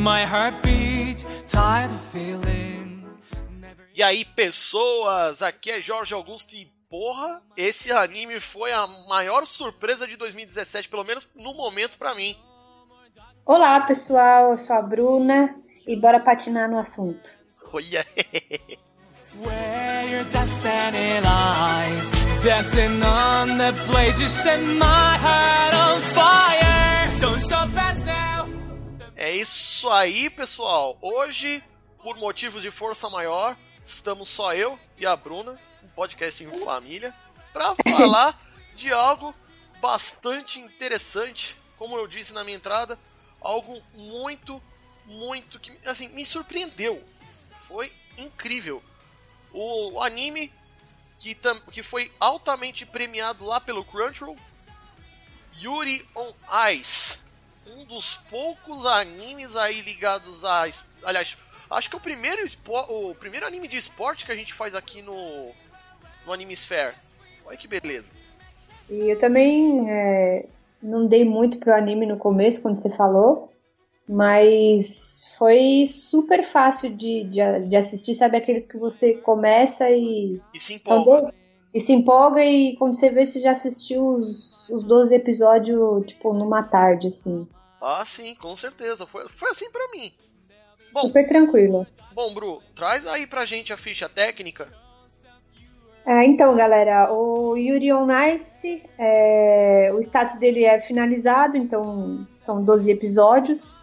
my heartbeat, tired of feeling. E aí, pessoas, aqui é Jorge Augusto e porra, esse anime foi a maior surpresa de 2017, pelo menos no momento pra mim. Olá, pessoal, eu sou a Bruna e bora patinar no assunto. Olha. Where your destiny lies, dancing on the blade, you set my heart on fire. Don't stop us now. É isso aí, pessoal. Hoje, por motivos de força maior, estamos só eu e a Bruna, um podcast em família, para falar de algo bastante interessante. Como eu disse na minha entrada, algo muito que assim me surpreendeu. Foi incrível. O anime que foi altamente premiado lá pelo Crunchyroll, Yuri on Ice, um dos poucos animes aí ligados a... Aliás, acho que o primeiro anime de esporte que a gente faz aqui no Anime Sphere. Olha que beleza. E eu também não dei muito pro anime no começo, quando você falou, mas foi super fácil de assistir, sabe? Aqueles que você começa e se empolga. E quando você vê, você já assistiu os 12 episódios, tipo, numa tarde, assim. Ah, sim, com certeza. Foi assim pra mim. Bom, super tranquilo. Bom, Bru, traz aí pra gente a ficha técnica. Então, galera, o Yuri on Ice, o status dele é finalizado, então são 12 episódios.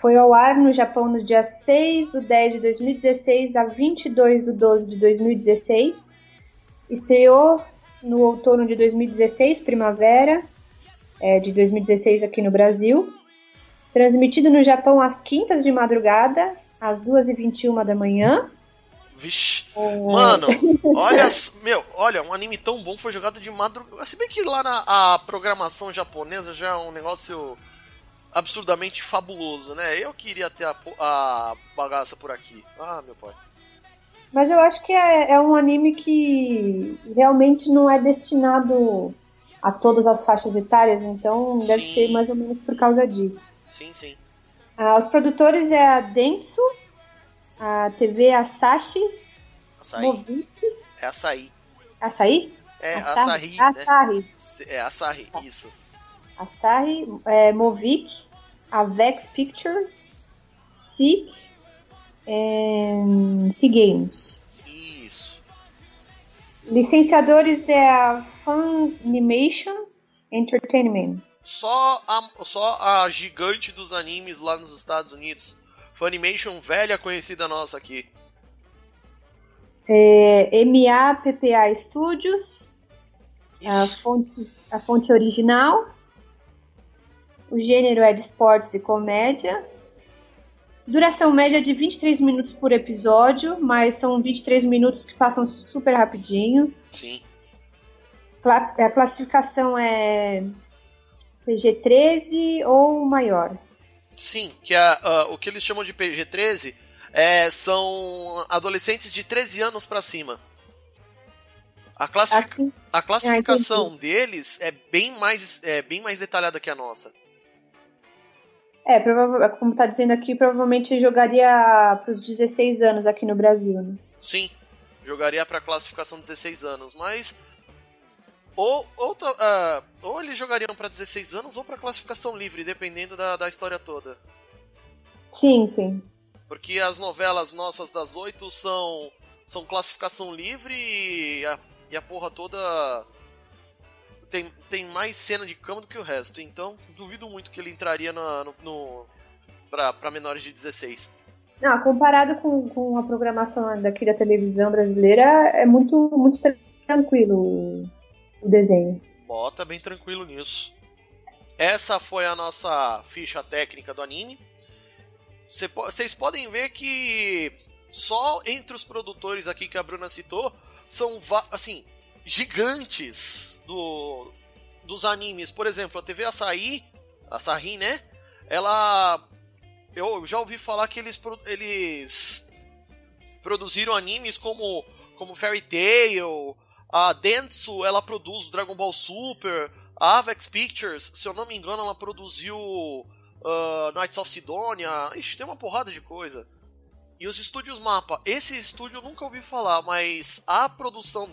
Foi ao ar no Japão no dia 6/10/2016 a 22/12/2016. Estreou no outono de 2016, primavera de 2016 aqui no Brasil. Transmitido no Japão às quintas de madrugada, às 2h21 da manhã. Vixe, mano, olha, olha, um anime tão bom foi jogado de madrugada. Se bem que lá a programação japonesa já é um negócio absurdamente fabuloso, né? Eu queria ter a bagaça por aqui. Ah, meu pai. Mas eu acho que é um anime que realmente não é destinado a todas as faixas etárias, então sim, deve ser mais ou menos por causa disso. Sim, sim. Os produtores é a Denso, a TV Asahi, Movik. É Asahi. Asahi? É Asahi, né? É Asahi, isso. Asahi, Movik, Avex Picture, Sik e Sea Games. Isso. Licenciadores é a Funimation Entertainment. Só a gigante dos animes lá nos Estados Unidos. Funimation velha conhecida nossa aqui. MAPPA Studios. Isso. A fonte original. O gênero é de esportes e comédia. Duração média de 23 minutos por episódio, mas são 23 minutos que passam super rapidinho. Sim. A classificação é PG-13 ou maior. Sim, que o que eles chamam de PG-13 são adolescentes de 13 anos pra cima. A classificação deles é bem mais detalhada que a nossa. Como tá dizendo aqui, provavelmente jogaria pros 16 anos aqui no Brasil, né? Sim, jogaria pra classificação 16 anos, mas... Ou eles jogariam para 16 anos ou para classificação livre, dependendo da história toda. Sim, sim. Porque as novelas nossas das 8 são classificação livre e a porra toda tem mais cena de cama do que o resto. Então, duvido muito que ele entraria para menores de 16. Não, comparado com a programação daqui da televisão brasileira, é muito tranquilo o desenho. Bota bem tranquilo nisso. Essa foi a nossa ficha técnica do anime. Vocês podem ver que só entre os produtores aqui que a Bruna citou são assim gigantes dos animes. Por exemplo, a TV Asahi, né? Ela... Eu já ouvi falar que eles produziram animes como Fairy Tail. A Dentsu, ela produz o Dragon Ball Super. A Avex Pictures, se eu não me engano, ela produziu Knights of Sidonia, ixi, tem uma porrada de coisa. E os estúdios MAPPA, esse estúdio eu nunca ouvi falar, mas a produção,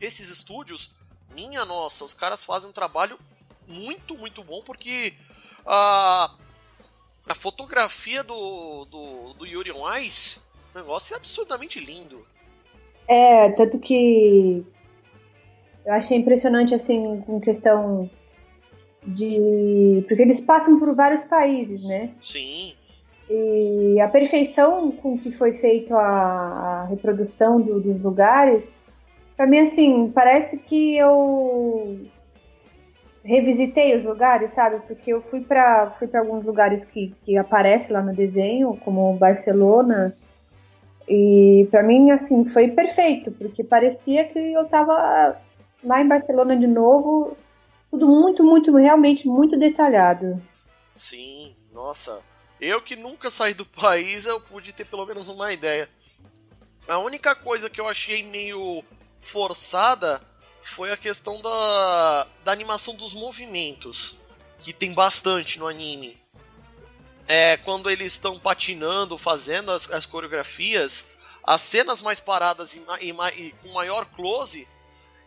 esses estúdios, minha nossa, os caras fazem um trabalho muito, muito bom, porque a fotografia do Yuri on Ice, o negócio é absurdamente lindo. É, tanto que eu achei impressionante, assim, com questão de... Porque eles passam por vários países, né? Sim. E a perfeição com que foi feita a reprodução dos lugares, pra mim, assim, parece que eu revisitei os lugares, sabe? Porque eu fui pra alguns lugares que aparecem lá no desenho, como Barcelona, e pra mim, assim, foi perfeito, porque parecia que eu tava lá em Barcelona de novo, tudo muito, muito, realmente muito detalhado. Sim, nossa, eu que nunca saí do país, eu pude ter pelo menos uma ideia. A única coisa que eu achei meio forçada foi a questão da animação dos movimentos, que tem bastante no anime. É, quando eles estão patinando, fazendo as coreografias, as cenas mais paradas e com maior close,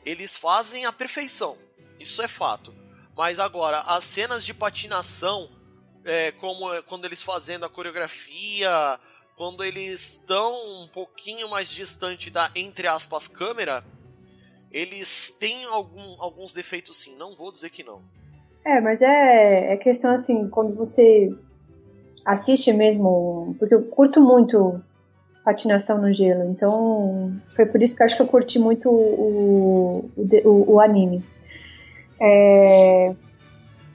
eles fazem à perfeição. Isso é fato. Mas agora, as cenas de patinação, como quando eles fazendo a coreografia, quando eles estão um pouquinho mais distante da, entre aspas, câmera, eles têm alguns defeitos, sim. Não vou dizer que não. É, mas é questão, assim, quando você assiste mesmo, porque eu curto muito patinação no gelo, então foi por isso que eu acho que eu curti muito o anime.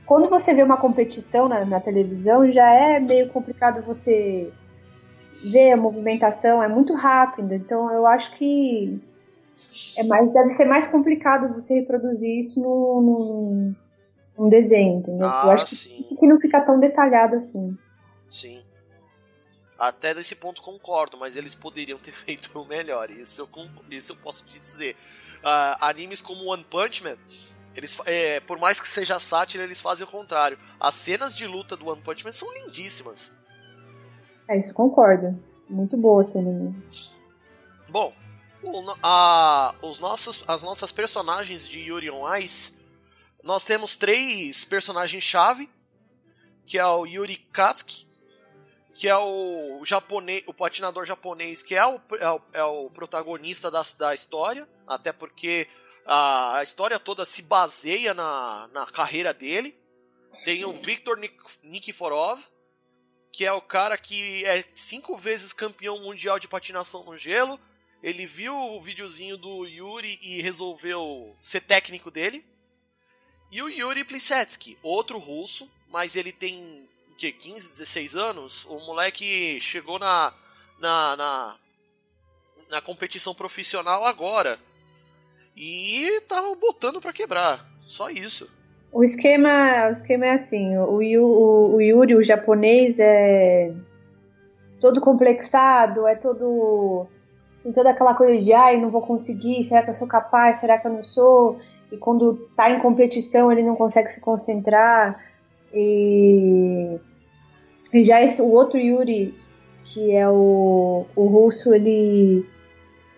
Quando você vê uma competição na televisão, já é meio complicado você ver a movimentação, é muito rápido, então eu acho que deve ser mais complicado você reproduzir isso num desenho, entendeu? Eu acho que não fica tão detalhado assim. Sim. Até desse ponto concordo, mas eles poderiam ter feito melhor, isso eu posso te dizer. Animes como One Punch Man, eles, por mais que seja sátira, eles fazem o contrário. As cenas de luta do One Punch Man são lindíssimas. É, isso concordo. Muito boa essa anime. Bom, as nossas personagens de Yuri on Ice, nós temos 3 personagens-chave, que é o Yuri Katsuki, que é o patinador japonês, que é o protagonista da história, até porque a história toda se baseia na carreira dele. Tem o Victor Nikiforov, que é o cara que é 5 vezes campeão mundial de patinação no gelo. Ele viu o videozinho do Yuri e resolveu ser técnico dele. E o Yuri Plisetsky, outro russo, mas ele tem 15, 16 anos. O moleque chegou na competição profissional agora e tava botando pra quebrar, só isso. O esquema é assim, o Yuri, o japonês, é todo complexado, tem toda aquela coisa de, ai, não vou conseguir, será que eu sou capaz, será que eu não sou? E quando tá em competição ele não consegue se concentrar. E já o outro Yuri, que é o russo, ele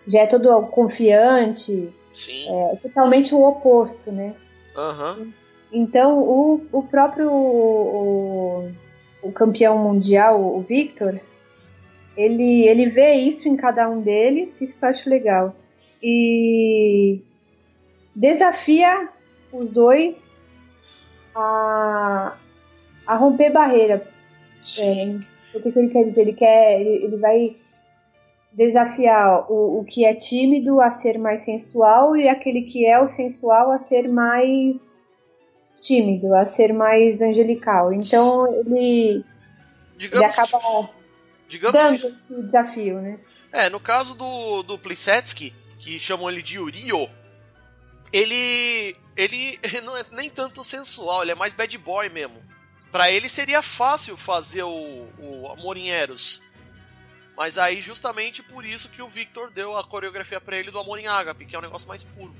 já é todo confiante. Sim. É totalmente o oposto, né? Uhum. Então o próprio o campeão mundial, o Victor, ele vê isso em cada um deles, isso que eu acho legal, e desafia os dois a romper barreira. Sim. O que ele quer dizer? Ele vai desafiar o que é tímido a ser mais sensual, e aquele que é o sensual a ser mais tímido, a ser mais angelical. Então ele acaba dando o desafio, né? É, no caso do Plisetsky, que chamam ele de Yurio, ele não é nem tanto sensual, ele é mais bad boy mesmo. Pra ele seria fácil fazer o Amor em Eros. Mas aí justamente por isso que o Victor deu a coreografia pra ele do Amor em Agape, que é um negócio mais puro,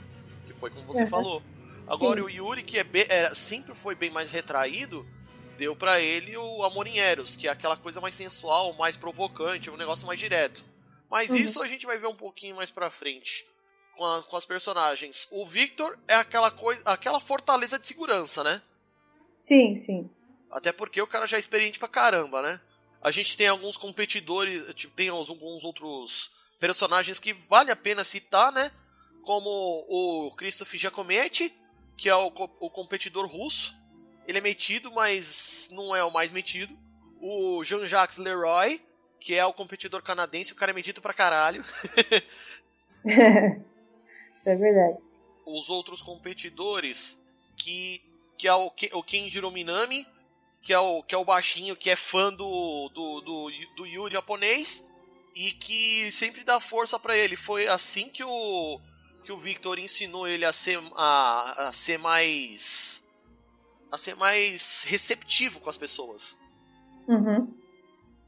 que foi como você falou. Agora, sim, o Yuri, que sempre foi bem mais retraído, deu pra ele o Amor em Eros, que é aquela coisa mais sensual, mais provocante, um negócio mais direto. Mas isso a gente vai ver um pouquinho mais pra frente com as personagens. O Victor é aquela fortaleza de segurança, né? Sim, sim. Até porque o cara já é experiente pra caramba, né? A gente tem alguns competidores, tipo, tem alguns outros personagens que vale a pena citar, né? Como o Christopher Giacometti, que é o competidor russo. Ele é metido, mas não é o mais metido. O Jean-Jacques Leroy, que é o competidor canadense. O cara é metido pra caralho. Isso é verdade. Os outros competidores, que é o Kenjiro Minami, que é o baixinho, que é fã do Yuri japonês, e que sempre dá força pra ele. Foi assim que o Victor ensinou ele a ser mais receptivo com as pessoas. Uhum.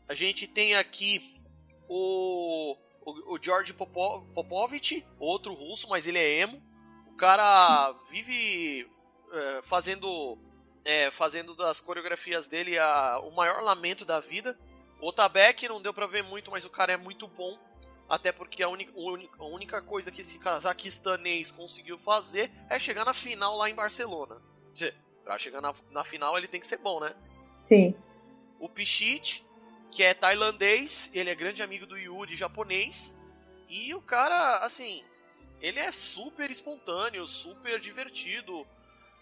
A gente tem aqui o George Popovich, outro russo, mas ele é emo. O cara vive fazendo das coreografias dele o maior lamento da vida. O Tabeck não deu pra ver muito, mas o cara é muito bom. Até porque a única coisa que esse cazaquistanês conseguiu fazer é chegar na final lá em Barcelona. Quer dizer, pra chegar na final ele tem que ser bom, né? Sim. O Pichit, que é tailandês, ele é grande amigo do Yuri, japonês. E o cara, assim, ele é super espontâneo, super divertido.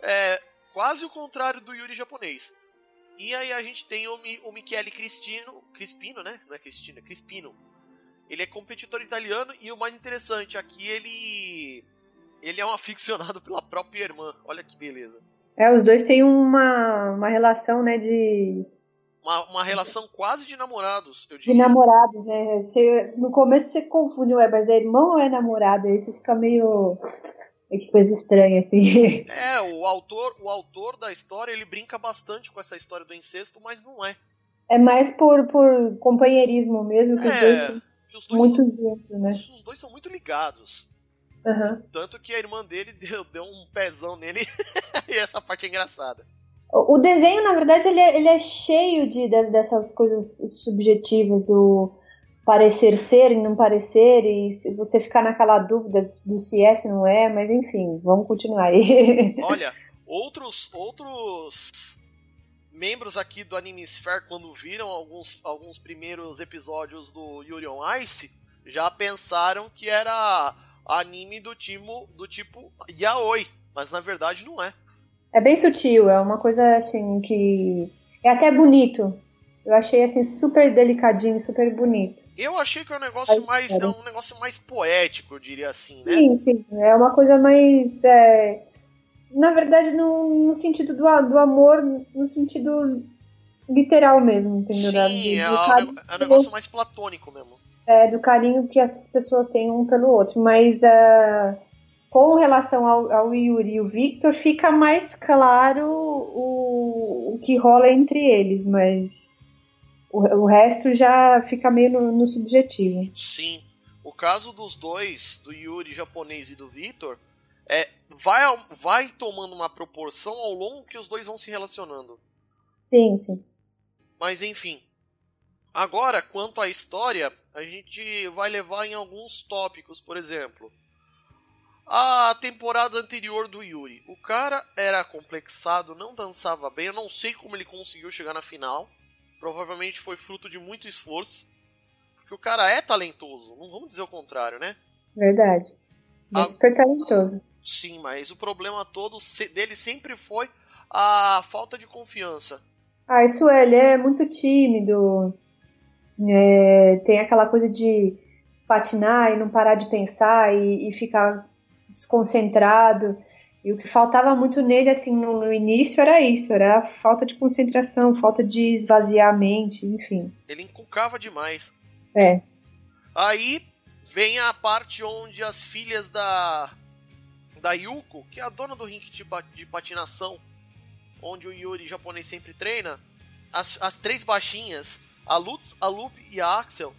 É quase o contrário do Yuri japonês. E aí a gente tem o Michele Crispino, né? Não é Cristino, é Crispino. Ele é competidor italiano e o mais interessante aqui, ele é um aficionado pela própria irmã. Olha que beleza. É, os dois têm uma relação, né, de... Uma relação quase de namorados, eu diria. De namorados, né? No começo você confunde, mas é irmão ou é namorado? Aí você fica meio... que coisa estranha, assim. É, o autor da história, ele brinca bastante com essa história do incesto, mas não é. É mais por companheirismo mesmo, que os dois são muito ligados. Uhum. Tanto que a irmã dele deu um pezão nele, e essa parte é engraçada. O desenho, na verdade, ele é cheio dessas coisas subjetivas do... parecer ser e não parecer, e você ficar naquela dúvida do se é, se não é, mas enfim, vamos continuar aí. Olha, outros membros aqui do Anime Sphere, quando viram alguns primeiros episódios do Yuri on Ice, já pensaram que era anime do tipo yaoi, mas na verdade não é. É bem sutil, é uma coisa assim que... é até bonito. Eu achei, assim, super delicadinho, super bonito. Eu achei que é um negócio mais poético, eu diria assim, né? Sim, sim. É uma coisa mais... na verdade, no sentido do amor, no sentido literal mesmo, entendeu? Sim, é um negócio mais platônico mesmo. É, do carinho que as pessoas têm um pelo outro. Mas com relação ao Yuri e o Victor, fica mais claro o que rola entre eles, mas... O resto já fica meio no subjetivo. Sim. O caso dos dois, do Yuri japonês e do Victor, vai tomando uma proporção ao longo que os dois vão se relacionando. Sim, sim. Mas enfim. Agora, quanto à história, a gente vai levar em alguns tópicos, por exemplo. A temporada anterior do Yuri. O cara era complexado, não dançava bem, eu não sei como ele conseguiu chegar na final. Provavelmente foi fruto de muito esforço, porque o cara é talentoso, não vamos dizer o contrário, né? Verdade, é super talentoso. Sim, mas o problema todo dele sempre foi a falta de confiança. Ah, isso é, ele é muito tímido, tem aquela coisa de patinar e não parar de pensar e ficar desconcentrado. E o que faltava muito nele, assim, no início era isso, era a falta de concentração, falta de esvaziar a mente, enfim. Ele encucava demais. É. Aí vem a parte onde as filhas da Yuko, que é a dona do rink de patinação, onde o Yuri japonês sempre treina, as três baixinhas, a Lutz, a Loop e a Axel,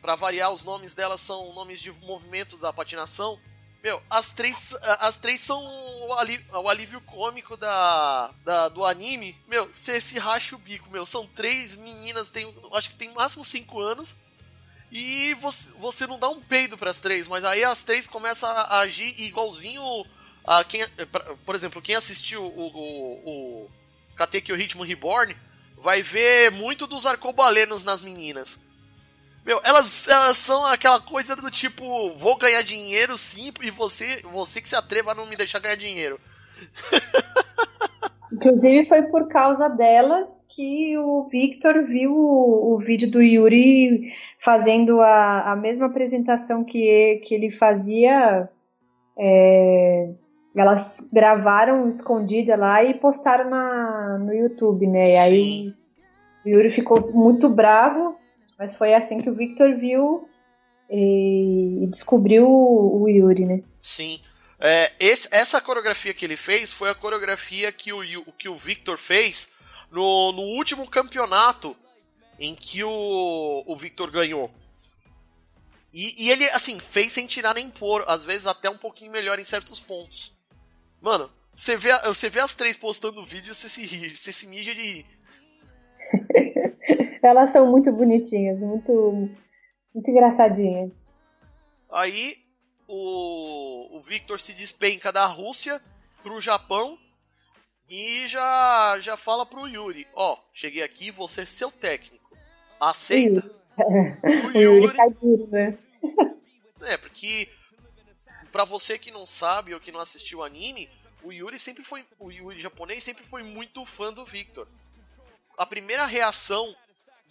pra variar, os nomes delas são nomes de movimento da patinação, Meu, as três são o alívio cômico do anime. Meu, você se racha o bico, meu. São três meninas, acho que tem no máximo 5 anos. E você não dá um peido pras três, mas aí as três começam a agir igualzinho a quem... Por exemplo, quem assistiu o Katekyo Hitman Reborn vai ver muito dos arcobalenos nas meninas. Meu, elas são aquela coisa do tipo, vou ganhar dinheiro sim, e você que se atreva a não me deixar ganhar dinheiro. Inclusive foi por causa delas que o Victor viu o vídeo do Yuri fazendo a mesma apresentação que ele fazia. Elas gravaram escondida lá e postaram no YouTube, né? E aí o Yuri ficou muito bravo, mas foi assim que o Victor viu e descobriu o Yuri, né? Sim. Essa coreografia que ele fez foi a coreografia que o Victor fez no último campeonato em que o Victor ganhou. E ele, assim, fez sem tirar nem pôr, às vezes até um pouquinho melhor em certos pontos. Mano, você vê as três postando o vídeo e você se mija de rir. Elas são muito bonitinhas, muito, muito engraçadinhas. Aí... O Victor se despenca da Rússia pro Japão e já fala pro Yuri: ó, cheguei aqui, vou ser seu técnico, aceita? O Yuri tá duro, né? Porque pra você que não sabe ou que não assistiu o anime, o Yuri japonês sempre foi muito fã do Victor. A primeira reação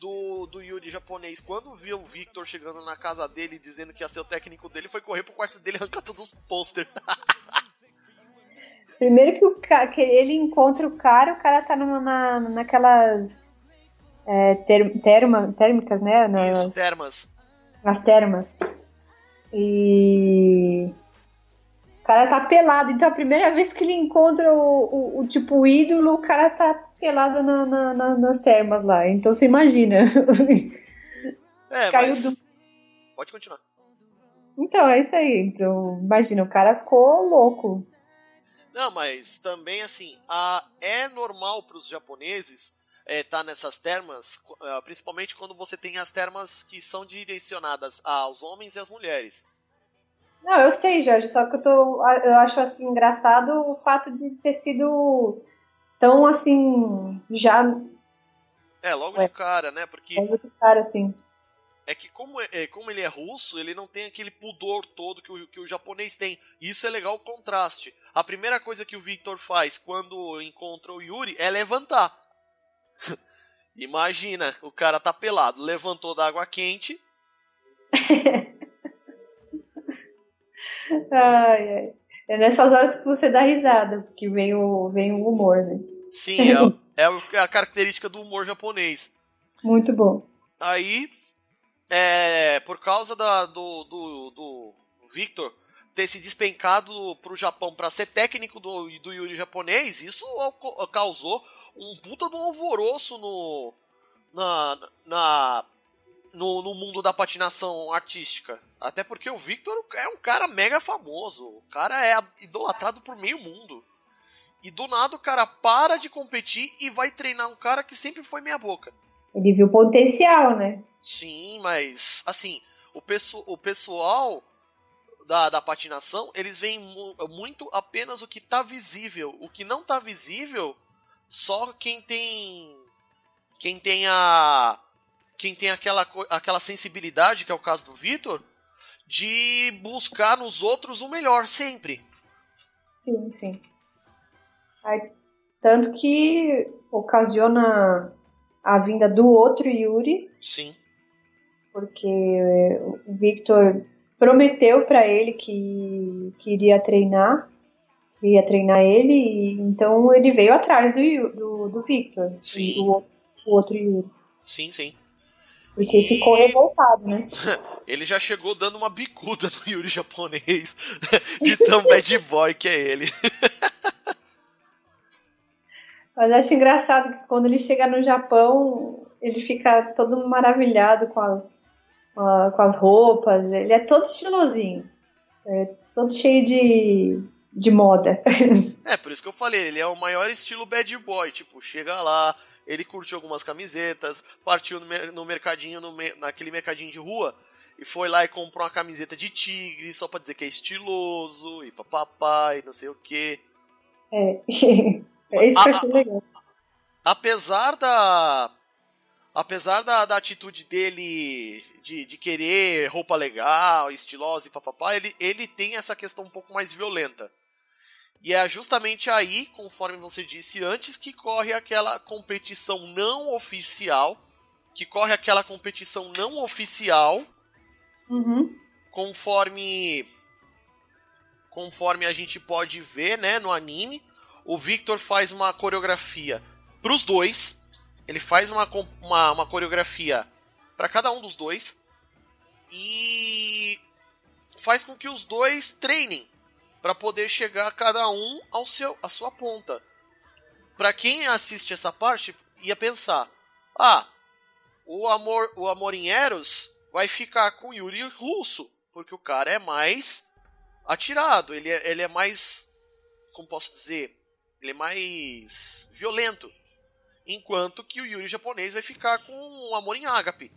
do Yuri japonês, quando viu o Victor chegando na casa dele dizendo que ia ser o técnico dele, foi correr pro quarto dele e arrancar todos os pôster. Primeiro que ele encontra o cara tá naquelas térmicas, né? Isso, termas. Nas termas. E... O cara tá pelado, então a primeira vez que ele encontra o ídolo, o cara tá pelado nas termas lá, então você imagina. Caiu do... Pode continuar. Então, é isso aí, então, imagina, o cara ficou louco. Não, mas também assim, é normal pros japoneses tá nessas termas, principalmente quando você tem as termas que são direcionadas aos homens e às mulheres. Não, eu sei, Jorge, só que eu acho assim engraçado o fato de ter sido tão assim, já... logo de cara, né? Porque logo de cara, assim. É que como ele é russo, ele não tem aquele pudor todo que o japonês tem. Isso é legal o contraste. A primeira coisa que o Victor faz quando encontra o Yuri é levantar. Imagina, o cara tá pelado, levantou da água quente... Ai, ai. É nessas horas que você dá risada, porque vem o humor, né? Sim, é a característica do humor japonês. Muito bom. Aí, por causa do Victor ter se despencado pro Japão pra ser técnico do Yuri japonês, isso causou um puta de um alvoroço no mundo da patinação artística. Até porque o Victor é um cara mega famoso. O cara é idolatrado por meio mundo. E do nada o cara para de competir e vai treinar um cara que sempre foi meia boca. Ele viu o potencial, né? Sim, mas assim, o pessoal da patinação, eles veem muito apenas o que tá visível. O que não tá visível, só quem tem aquela sensibilidade, que é o caso do Victor, de buscar nos outros o melhor, sempre. Sim, sim. Aí, tanto que ocasiona a vinda do outro Yuri. Sim. Porque o Victor prometeu para ele que iria treinar ele, e então ele veio atrás do Victor. Sim. O outro Yuri. Sim, sim. Porque ficou revoltado, né? Ele já chegou dando uma bicuda no Yuri japonês, de tão bad boy que é ele. Mas acho engraçado que quando ele chega no Japão, ele fica todo maravilhado com as roupas, ele é todo estilosinho. É todo cheio de moda. É, por isso que eu falei, ele é o maior estilo bad boy, tipo, chega lá, ele curtiu algumas camisetas, partiu no mercadinho, naquele mercadinho de rua, e foi lá e comprou uma camiseta de tigre, só pra dizer que é estiloso, e papapá, e não sei o quê. É, isso que eu achei legal. Apesar da atitude dele de querer roupa legal, estilosa e papapá, ele tem essa questão um pouco mais violenta. E é justamente aí, conforme você disse antes, que corre aquela competição não oficial, uhum. Conforme a gente pode ver, né, no anime, o Victor faz uma coreografia pros dois. Ele faz uma coreografia para cada um dos dois e faz com que os dois treinem para poder chegar cada um à sua ponta. Para quem assiste essa parte, ia pensar: ah, o amor em Eros vai ficar com o Yuri russo, porque o cara é mais atirado, ele é mais, como posso dizer, ele é mais violento. Enquanto que o Yuri japonês vai ficar com o Amor em Agape.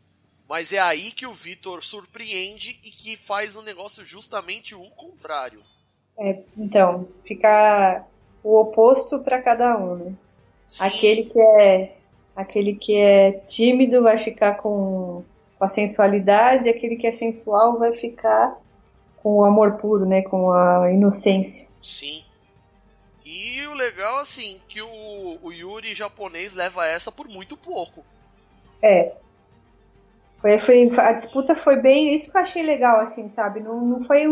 Mas é aí que o Victor surpreende e que faz um negócio justamente o contrário. É, então, fica o oposto para cada um, né? Sim. Aquele que é tímido vai ficar com a sensualidade, aquele que é sensual vai ficar com o amor puro, né? Com a inocência. Sim. E o legal, assim, que o Yuri japonês leva essa por muito pouco. É. A disputa foi bem... Isso que eu achei legal, assim, sabe? Não foi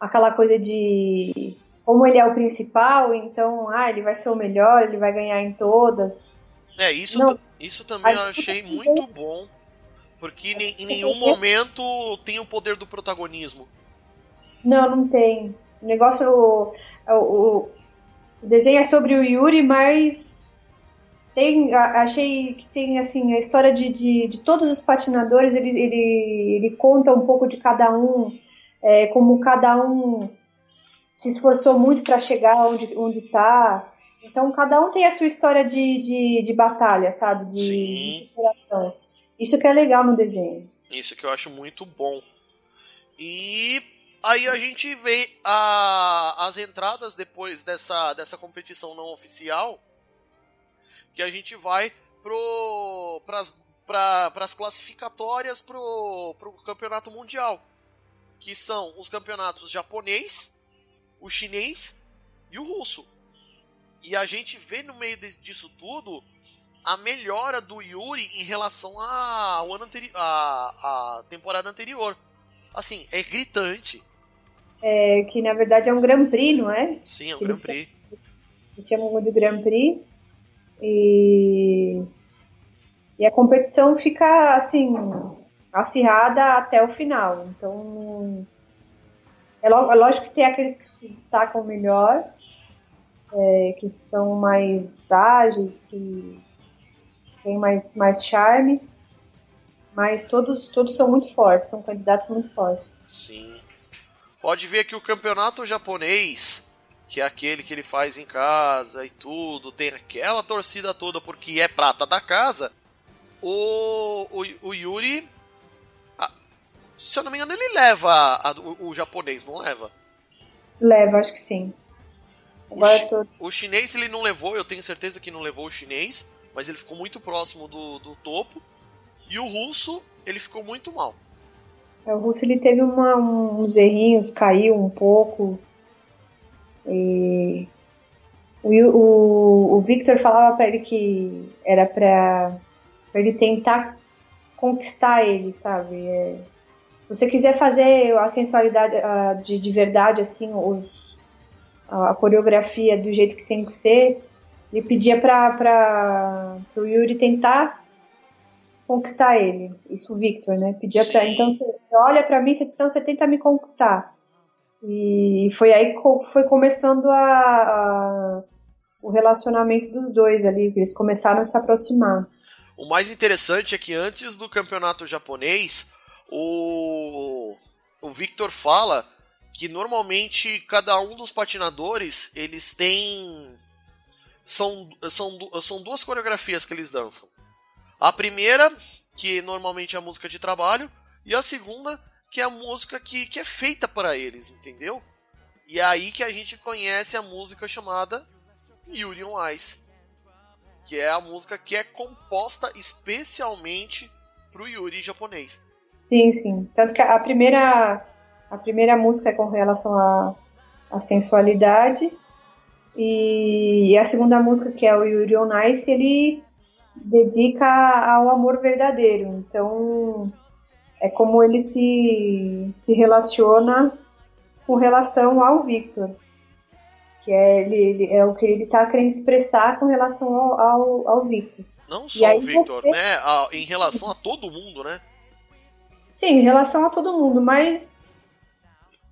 aquela coisa de... Como ele é o principal, então... Ah, ele vai ser o melhor, ele vai ganhar em todas. É, isso também eu achei muito bom. Porque em nenhum momento tem o poder do protagonismo. Não tem... O negócio, o desenho é sobre o Yuri, mas achei que tem assim, a história de todos os patinadores, ele conta um pouco de cada um, como cada um se esforçou muito para chegar onde tá. Então cada um tem a sua história de batalha, sabe? De superação. Isso que é legal no desenho. Isso que eu acho muito bom. E... Aí a gente vê as entradas depois dessa competição não oficial, que a gente vai para as classificatórias pro campeonato mundial, que são os campeonatos japonês, o chinês e o russo. E a gente vê no meio disso tudo a melhora do Yuri em relação à temporada anterior. Assim, é gritante. É, que na verdade é um Grand Prix, não é? Sim, é um Grand Prix. Eles chamam de Grand Prix. E a competição fica, assim, acirrada até o final. Então, é lógico que tem aqueles que se destacam melhor, que são mais ágeis, que têm mais charme, mas todos são muito fortes, são candidatos muito fortes. Sim. Pode ver que o campeonato japonês, que é aquele que ele faz em casa e tudo, tem aquela torcida toda porque é prata da casa, o Yuri, se eu não me engano, ele leva o japonês, não leva? Leva, acho que sim. O chinês ele não levou, eu tenho certeza que não levou o chinês, mas ele ficou muito próximo do topo, e o russo, ele ficou muito mal. O russo ele teve uns errinhos, caiu um pouco. E o Victor falava pra ele que era pra ele tentar conquistar ele, sabe? Se você quiser fazer a sensualidade de verdade, assim, a coreografia do jeito que tem que ser, ele pedia pra o Yuri tentar conquistar ele, isso o Victor, né? Pedia pra, então você olha pra mim, então você tenta me conquistar. E foi aí que foi começando o relacionamento dos dois ali, eles começaram a se aproximar. O mais interessante é que antes do campeonato japonês, o o Victor fala que normalmente cada um dos patinadores, eles têm... São duas coreografias que eles dançam. A primeira, que normalmente é a música de trabalho, e a segunda, que é a música que é feita para eles, entendeu? E é aí que a gente conhece a música chamada Yuri on Ice, que é a música que é composta especialmente pro Yuri japonês. Sim, sim. Tanto que a primeira música é com relação à sensualidade, e a segunda música, que é o Yuri on Ice, ele dedica ao amor verdadeiro. Então é como ele se relaciona com relação ao Victor, que é, ele é o que ele está querendo expressar com relação ao Victor. Não só ao Victor, você... né? Em relação a todo mundo, né? Sim, em relação a todo mundo, mas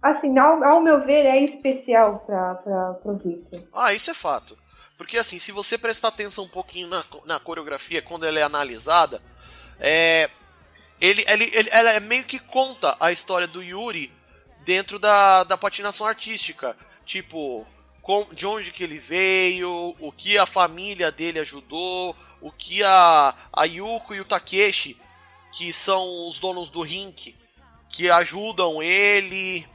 assim, ao meu ver, é especial para o Victor. Ah, isso é fato. Porque assim, se você prestar atenção um pouquinho na coreografia, quando ela é analisada, ela meio que conta a história do Yuri dentro da patinação artística. Tipo, de onde que ele veio, o que a família dele ajudou, o que a Yuko e o Takeshi, que são os donos do rink, que ajudam ele,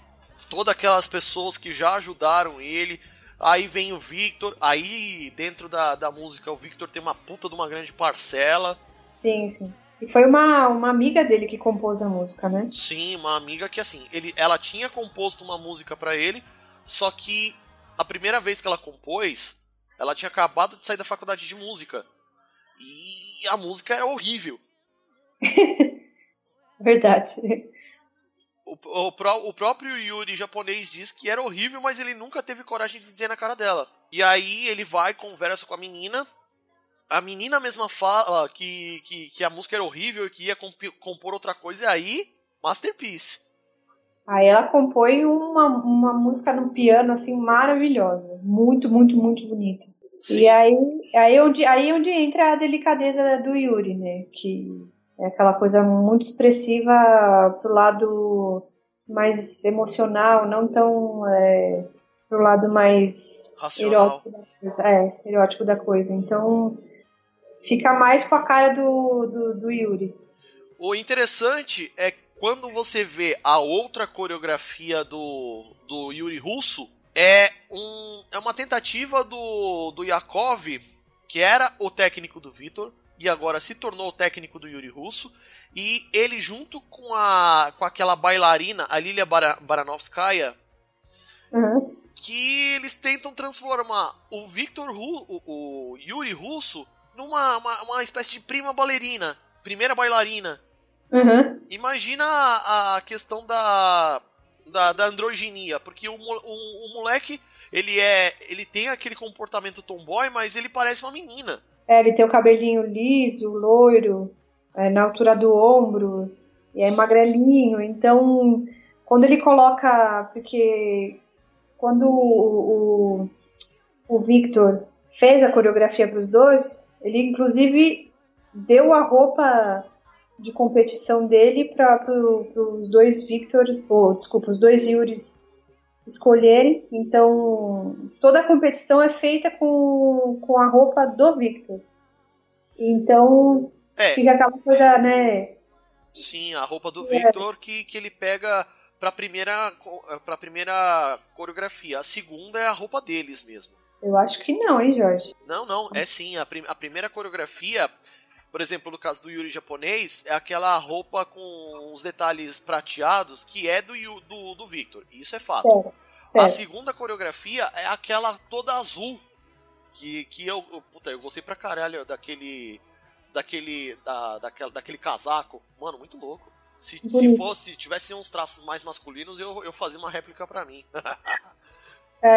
todas aquelas pessoas que já ajudaram ele. Aí vem o Victor, aí dentro da música o Victor tem uma puta de uma grande parcela. Sim, sim. E foi uma amiga dele que compôs a música, né? Sim, uma amiga que assim, ela tinha composto uma música pra ele, só que a primeira vez que ela compôs, ela tinha acabado de sair da faculdade de música. E a música era horrível. Verdade. O próprio Yuri japonês diz que era horrível, mas ele nunca teve coragem de dizer na cara dela. E aí ele vai, conversa com a menina. A menina mesma fala que a música era horrível e que ia compor outra coisa. E aí, Masterpiece. Aí ela compõe uma música no piano, assim, maravilhosa. Muito, muito, muito bonita. Sim. E aí onde entra a delicadeza do Yuri, né? Que é aquela coisa muito expressiva pro lado mais emocional, não tão pro lado mais erótico da coisa. Erótico da coisa. Então fica mais com a cara do Yuri. O interessante é que quando você vê a outra coreografia do Yuri russo, é uma tentativa do Yakov, que era o técnico do Victor e agora se tornou o técnico do Yuri russo, e ele junto com aquela bailarina, a Lilia Baranovskaya, uhum, que eles tentam transformar o Victor o Yuri russo numa uma espécie de primeira bailarina. Uhum. Imagina a questão da androginia, porque o moleque, ele tem aquele comportamento tomboy, mas ele parece uma menina. Ele tem o cabelinho liso, loiro, na altura do ombro, e é magrelinho. Então, quando ele coloca... Porque quando o Victor fez a coreografia para os dois, ele inclusive deu a roupa de competição dele para os dois Victors, os dois Yuris escolherem. Então, toda a competição é feita com a roupa do Victor. Então, fica aquela coisa, né? Sim, a roupa do Victor que ele pega pra primeira coreografia. A segunda é a roupa deles mesmo. Eu acho que não, hein, Jorge? Não, é sim. A primeira coreografia... Por exemplo, no caso do Yuri japonês, é aquela roupa com os detalhes prateados que é do Victor. Isso é fato. Sério. A segunda coreografia é aquela toda azul. Que eu gostei pra caralho daquele casaco. Mano, muito louco. Se tivesse uns traços mais masculinos, eu fazia uma réplica pra mim.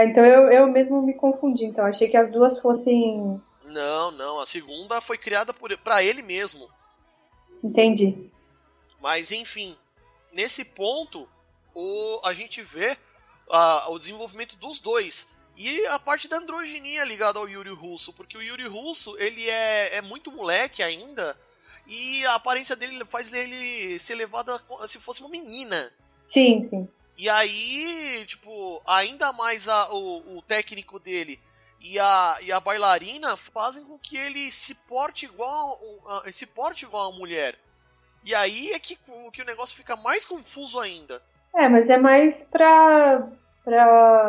Então eu mesmo me confundi. Então achei que as duas fossem... Não, a segunda foi criada pra ele mesmo. Entendi. Mas enfim, nesse ponto a gente vê o desenvolvimento dos dois. E a parte da androginia ligada ao Yuri russo, porque o Yuri russo ele é muito moleque ainda, e a aparência dele faz ele ser levado a, se fosse uma menina. Sim, sim. E aí, tipo, ainda mais o técnico dele e a bailarina fazem com que ele se porte igual a mulher. E aí é que o negócio fica mais confuso ainda. É, mas é mais pra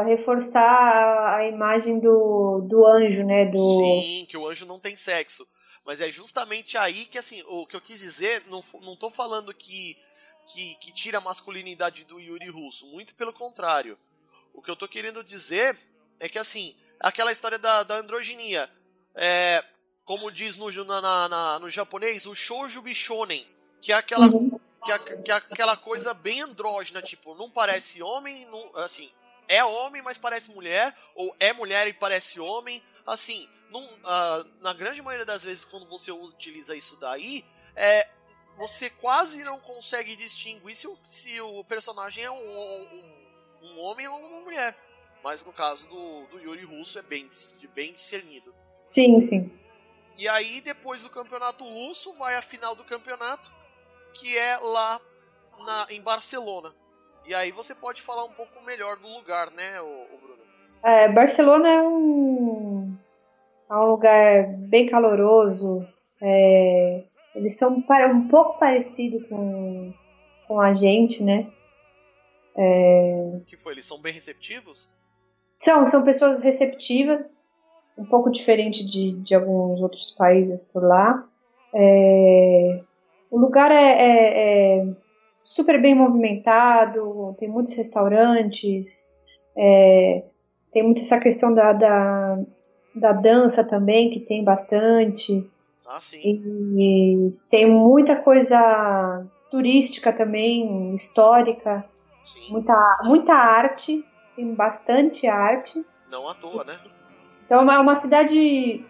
reforçar a imagem do anjo, né? Sim, que o anjo não tem sexo. Mas é justamente aí que, assim, o que eu quis dizer, não tô falando que tira a masculinidade do Yuri Russo, muito pelo contrário. O que eu tô querendo dizer é que, assim, aquela história da androginia, como diz no japonês, o shoujo bishonen, que é aquela, aquela coisa bem andrógina, tipo, não parece homem, não, assim, é homem, mas parece mulher, ou é mulher e parece homem, assim, na grande maioria das vezes quando você utiliza isso daí, você quase não consegue distinguir se o personagem é um homem ou uma mulher. Mas no caso do Yuri Russo é bem discernido. Sim, sim. E aí depois do campeonato russo vai a final do campeonato, que é lá em Barcelona. E aí você pode falar um pouco melhor do lugar, né, o Bruno? Barcelona é um lugar bem caloroso. Eles são um pouco parecidos com a gente, né? Que foi? Eles são bem receptivos? São pessoas receptivas, um pouco diferente de alguns outros países por lá. O lugar é super bem movimentado, tem muitos restaurantes, tem muito essa questão da dança também, que tem bastante. Ah, sim. E tem muita coisa turística também, histórica. Sim. Muita arte, tem bastante arte. Não à toa, né? Então é uma cidade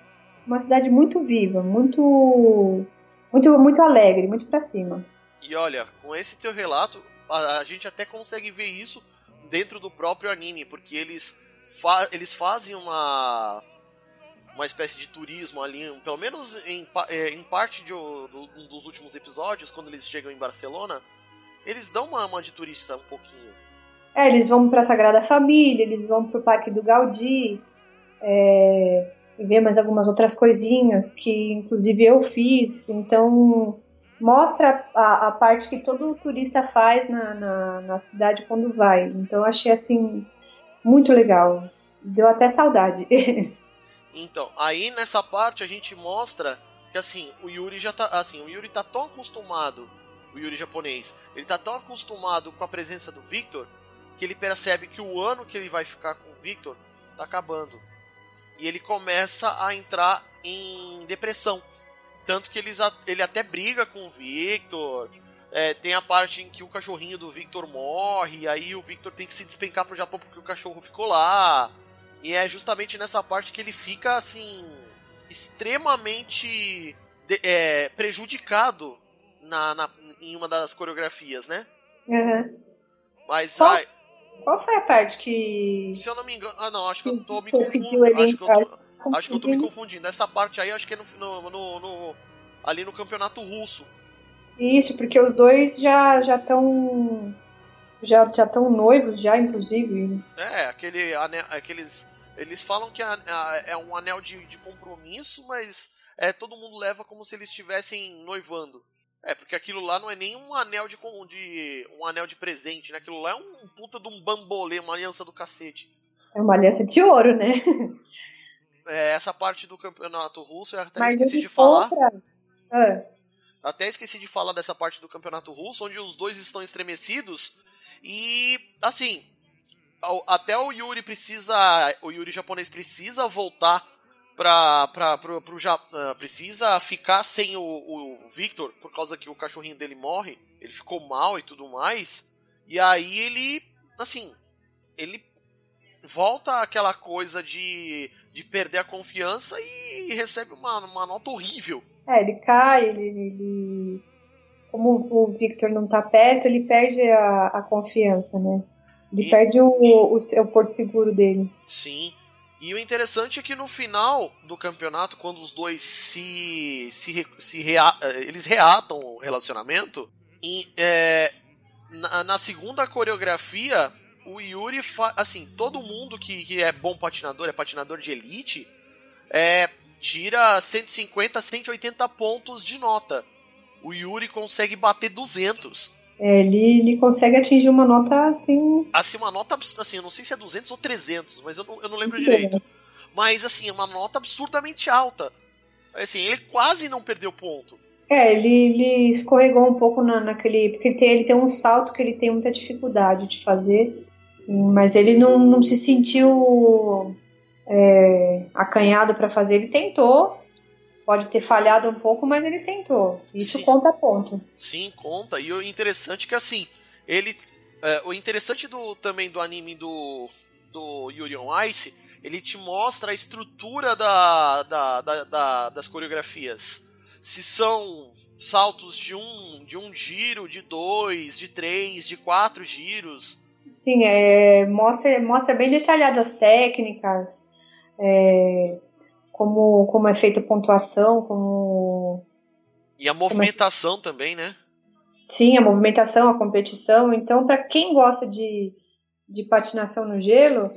muito viva, muito, muito, muito alegre, muito pra cima. E olha, com esse teu relato, a gente até consegue ver isso dentro do próprio anime, porque eles fazem uma espécie de turismo ali, pelo menos em parte dos últimos episódios, quando eles chegam em Barcelona, eles dão uma de turista um pouquinho. Eles vão pra Sagrada Família, eles vão pro Parque do Gaudí, e ver mais algumas outras coisinhas que, inclusive, eu fiz. Então, mostra a parte que todo turista faz na cidade quando vai. Então, achei, assim, muito legal. Deu até saudade. Então, aí nessa parte a gente mostra que, assim, o Yuri tá tão acostumado, o Yuri japonês, ele tá tão acostumado com a presença do Victor, que ele percebe que o ano que ele vai ficar com o Victor tá acabando. E ele começa a entrar em depressão. Tanto que ele até briga com o Victor, tem a parte em que o cachorrinho do Victor morre, e aí o Victor tem que se despencar pro Japão porque o cachorro ficou lá. E é justamente nessa parte que ele fica, assim, extremamente prejudicado em uma das coreografias, né? Uhum. Mas qual foi a parte que... Se eu não me engano... Ah, não, acho que eu tô me confundindo. Acho que eu tô me confundindo. Essa parte aí, acho que é ali no campeonato russo. Isso, porque os dois já estão noivos, já, inclusive. Aquele anel, aqueles, eles falam que é um anel de compromisso, mas todo mundo leva como se eles estivessem noivando. Porque aquilo lá não é nem um anel um anel de presente, né? Aquilo lá é um puta de um bambolê, uma aliança do cacete. É uma aliança de ouro, né? Essa parte do campeonato russo, eu até esqueci de falar. Até esqueci de falar dessa parte do campeonato russo, onde os dois estão estremecidos. E, assim, até o Yuri japonês precisa voltar pro Japão, precisa ficar sem o Victor, por causa que o cachorrinho dele morre, ele ficou mal e tudo mais. E aí ele volta àquela coisa de perder a confiança e recebe uma nota horrível. Ele cai, ele como o Victor não tá perto, ele perde a confiança, né? Ele perde o porto seguro dele. Sim. E o interessante é que no final do campeonato, quando os dois eles reatam o relacionamento, na segunda coreografia, o Yuri faz, assim, todo mundo que é bom patinador, é patinador de elite, tira 150, 180 pontos de nota. O Yuri consegue bater 200. Ele consegue atingir uma nota assim... Assim, uma nota, assim, eu não sei se é 200 ou 300, mas eu não lembro direito. Mas, assim, é uma nota absurdamente alta. Assim, ele quase não perdeu ponto. Ele escorregou um pouco naquele... Porque ele tem um salto que ele tem muita dificuldade de fazer, mas ele não se sentiu acanhado para fazer. Ele tentou, pode ter falhado um pouco, mas ele tentou. Isso sim, conta ponto. Sim, conta. E o interessante é que, assim, ele... o interessante também do anime do Yuri on Ice, ele te mostra a estrutura das coreografias. Se são saltos de um giro, de dois, de três, de quatro giros. Sim, mostra bem detalhado as técnicas, como é feita a pontuação, como... E a movimentação também, né? Sim, a movimentação, a competição. Então, para quem gosta de patinação no gelo,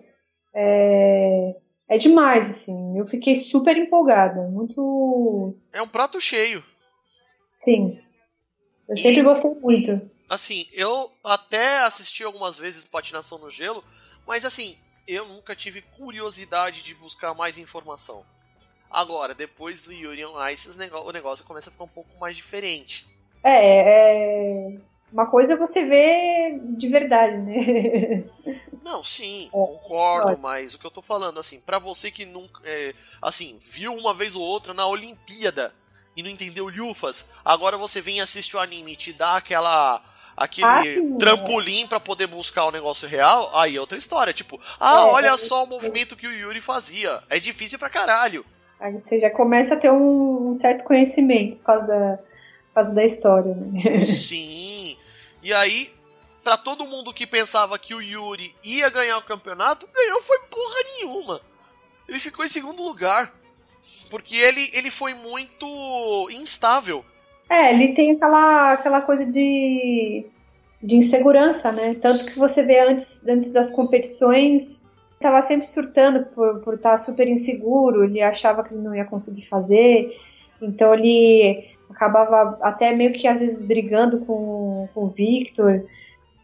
é demais, assim. Eu fiquei super empolgada. Muito... É um prato cheio. Sim. Eu sempre gostei muito. Assim, eu até assisti algumas vezes patinação no gelo, mas, assim, eu nunca tive curiosidade de buscar mais informação. Agora, depois do Yuri on Ice, o negócio começa a ficar um pouco mais diferente. Uma coisa você vê de verdade, né? Não, sim, concordo, mas o que eu tô falando, assim, pra você que nunca, assim, viu uma vez ou outra na Olimpíada e não entendeu lhufas, agora você vem e assiste o anime e te dá aquele trampolim pra poder buscar o negócio real, aí é outra história, tipo, olha só o movimento que o Yuri fazia, é difícil pra caralho. Aí você já começa a ter um certo conhecimento por causa da história, né? Sim. E aí, pra todo mundo que pensava que o Yuri ia ganhar o campeonato, ganhou foi porra nenhuma. Ele ficou em segundo lugar. Porque ele foi muito instável. Ele tem aquela coisa de insegurança, né? Tanto que você vê antes das competições, ele tava sempre surtando por estar super inseguro, ele achava que ele não ia conseguir fazer. Então ele acabava até meio que às vezes brigando com o Victor.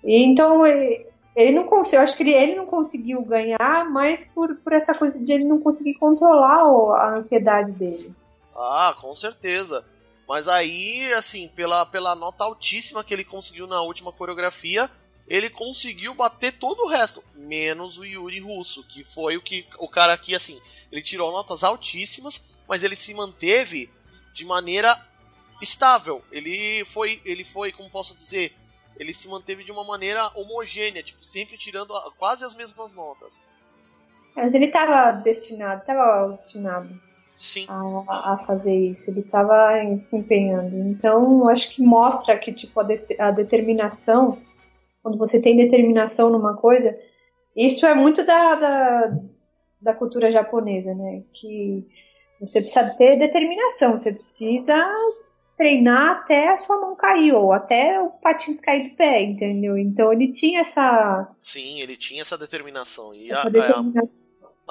E então ele não conseguiu, acho que ele não conseguiu ganhar, mas por essa coisa de ele não conseguir controlar a ansiedade dele. Ah, com certeza. Mas aí, assim, pela nota altíssima que ele conseguiu na última coreografia, ele conseguiu bater todo o resto, menos o Yuri Russo, que foi o cara que, assim, ele tirou notas altíssimas, mas ele se manteve de maneira estável. Ele foi, como posso dizer, ele se manteve de uma maneira homogênea, tipo, sempre tirando quase as mesmas notas. Mas ele estava destinado sim, a fazer isso, ele estava se empenhando. Então, eu acho que mostra que, tipo, a determinação, quando você tem determinação numa coisa, isso é muito da cultura japonesa, né? Que você precisa ter determinação, você precisa treinar até a sua mão cair, ou até o patins cair do pé, entendeu? Então ele tinha essa... Sim, ele tinha essa determinação. E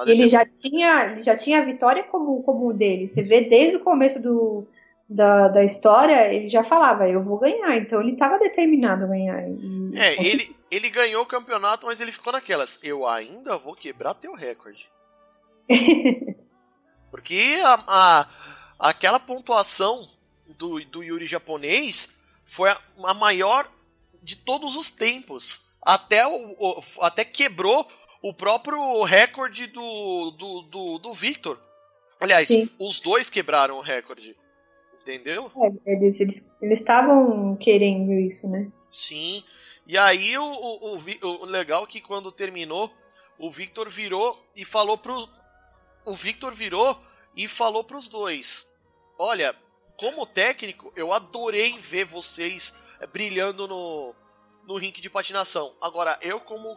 ele já tinha a vitória como o dele. Você vê desde o começo da história, ele já falava, eu vou ganhar. Então ele estava determinado a ganhar. Ele ganhou o campeonato, mas ele ficou naquelas, eu ainda vou quebrar teu recorde. Porque aquela pontuação do Yuri japonês foi a maior de todos os tempos. Até quebrou o próprio recorde do Victor. Aliás, sim, os dois quebraram o recorde. Entendeu? Eles estavam querendo isso, né? Sim. E aí o legal é que quando terminou, o Victor virou e falou pros dois, olha, como técnico, eu adorei ver vocês brilhando no rink de patinação. Agora, eu como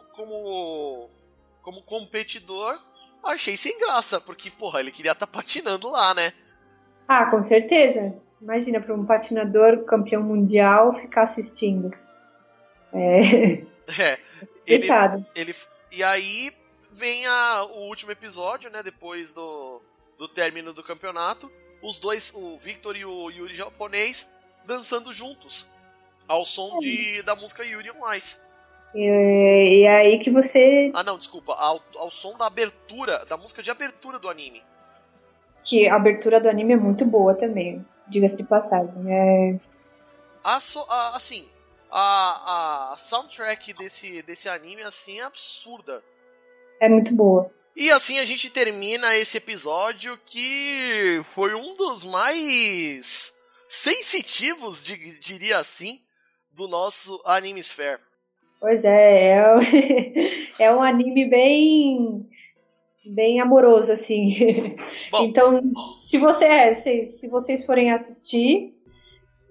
competidor, achei sem graça, porque, porra, ele queria estar patinando lá, né? Ah, com certeza. Imagina, para um patinador campeão mundial ficar assistindo. E aí vem o último episódio, né? Depois do término do campeonato. Os dois, o Victor e o Yuri japonês, dançando juntos. Ao som da música Yuri on Ice. E aí que você... Ah, não, desculpa. Ao som da abertura, da música de abertura do anime. Que a abertura do anime é muito boa também, diga-se de passagem. A soundtrack desse anime, assim, é absurda. É muito boa. E assim a gente termina esse episódio que foi um dos mais sensitivos, diria assim, do nosso Anime Sphere. Pois é, é um anime bem... bem amoroso, assim. Bom, então, se vocês forem assistir,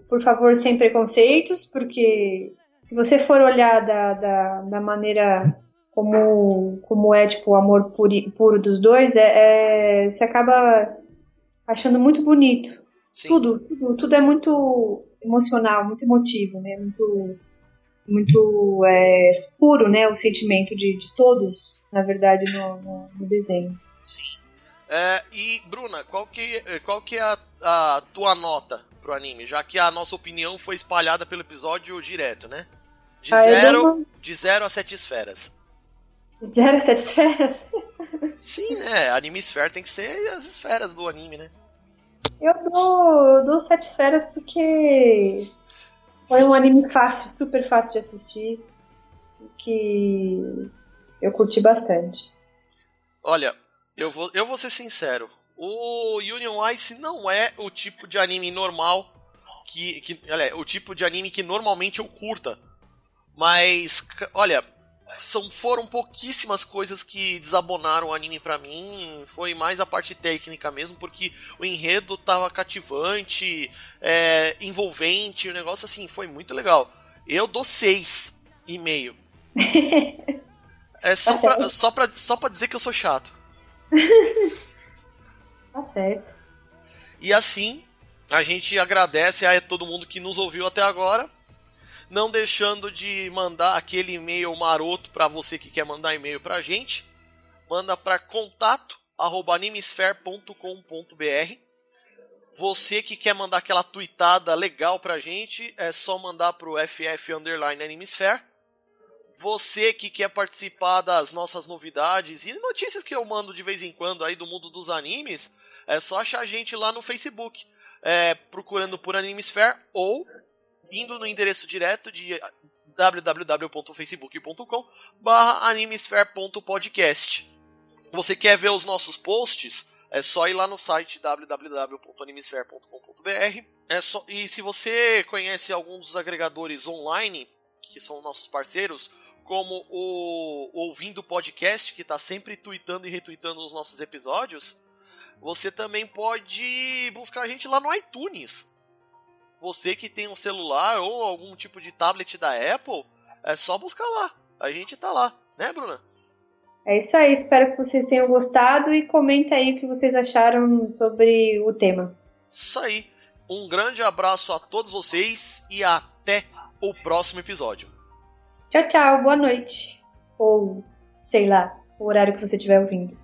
por favor, sem preconceitos, porque se você for olhar da maneira como é, tipo, o amor puro dos dois, você acaba achando muito bonito. Sim. Tudo é muito emocional, muito emotivo, né? Muito puro, né? O sentimento de todos, na verdade, no desenho. Sim. E, Bruna, qual que é a tua nota pro anime? Já que a nossa opinião foi espalhada pelo episódio direto, né? De 0 a 7 esferas. 0 a 7 esferas? Sim, né? Anime esfera tem que ser as esferas do anime, né? Eu dou 7 esferas porque... foi um anime fácil, super fácil de assistir, que eu curti bastante. Olha, eu vou ser sincero, o Yuri on Ice não é o tipo de anime normal, o tipo de anime que normalmente eu curta, mas, olha, foram pouquíssimas coisas que desabonaram o anime pra mim. Foi mais a parte técnica mesmo, porque o enredo tava cativante, envolvente, o negócio assim, foi muito legal. Eu dou 6,5. É só pra dizer que eu sou chato. Tá certo. E assim, a gente agradece a todo mundo que nos ouviu até agora. Não deixando de mandar aquele e-mail maroto para você que quer mandar e-mail pra gente. Manda para contato@animesphere.com.br. Você que quer mandar aquela tweetada legal pra gente, é só mandar pro ff_animesphere. Você que quer participar das nossas novidades e notícias que eu mando de vez em quando aí do mundo dos animes, é só achar a gente lá no Facebook, procurando por Anime Sphere ou... indo no endereço direto de www.facebook.com/animesphere.podcast. Você quer ver os nossos posts? É só ir lá no site www.animesphere.com.br. E se você conhece alguns dos agregadores online, que são nossos parceiros, como o Ouvindo Podcast, que está sempre tweetando e retweetando os nossos episódios, você também pode buscar a gente lá no iTunes. Você que tem um celular ou algum tipo de tablet da Apple, é só buscar lá. A gente tá lá, né, Bruna? É isso aí, espero que vocês tenham gostado e comenta aí o que vocês acharam sobre o tema. Isso aí. Um grande abraço a todos vocês e até o próximo episódio. Tchau, tchau. Boa noite. Ou, sei lá, o horário que você estiver ouvindo.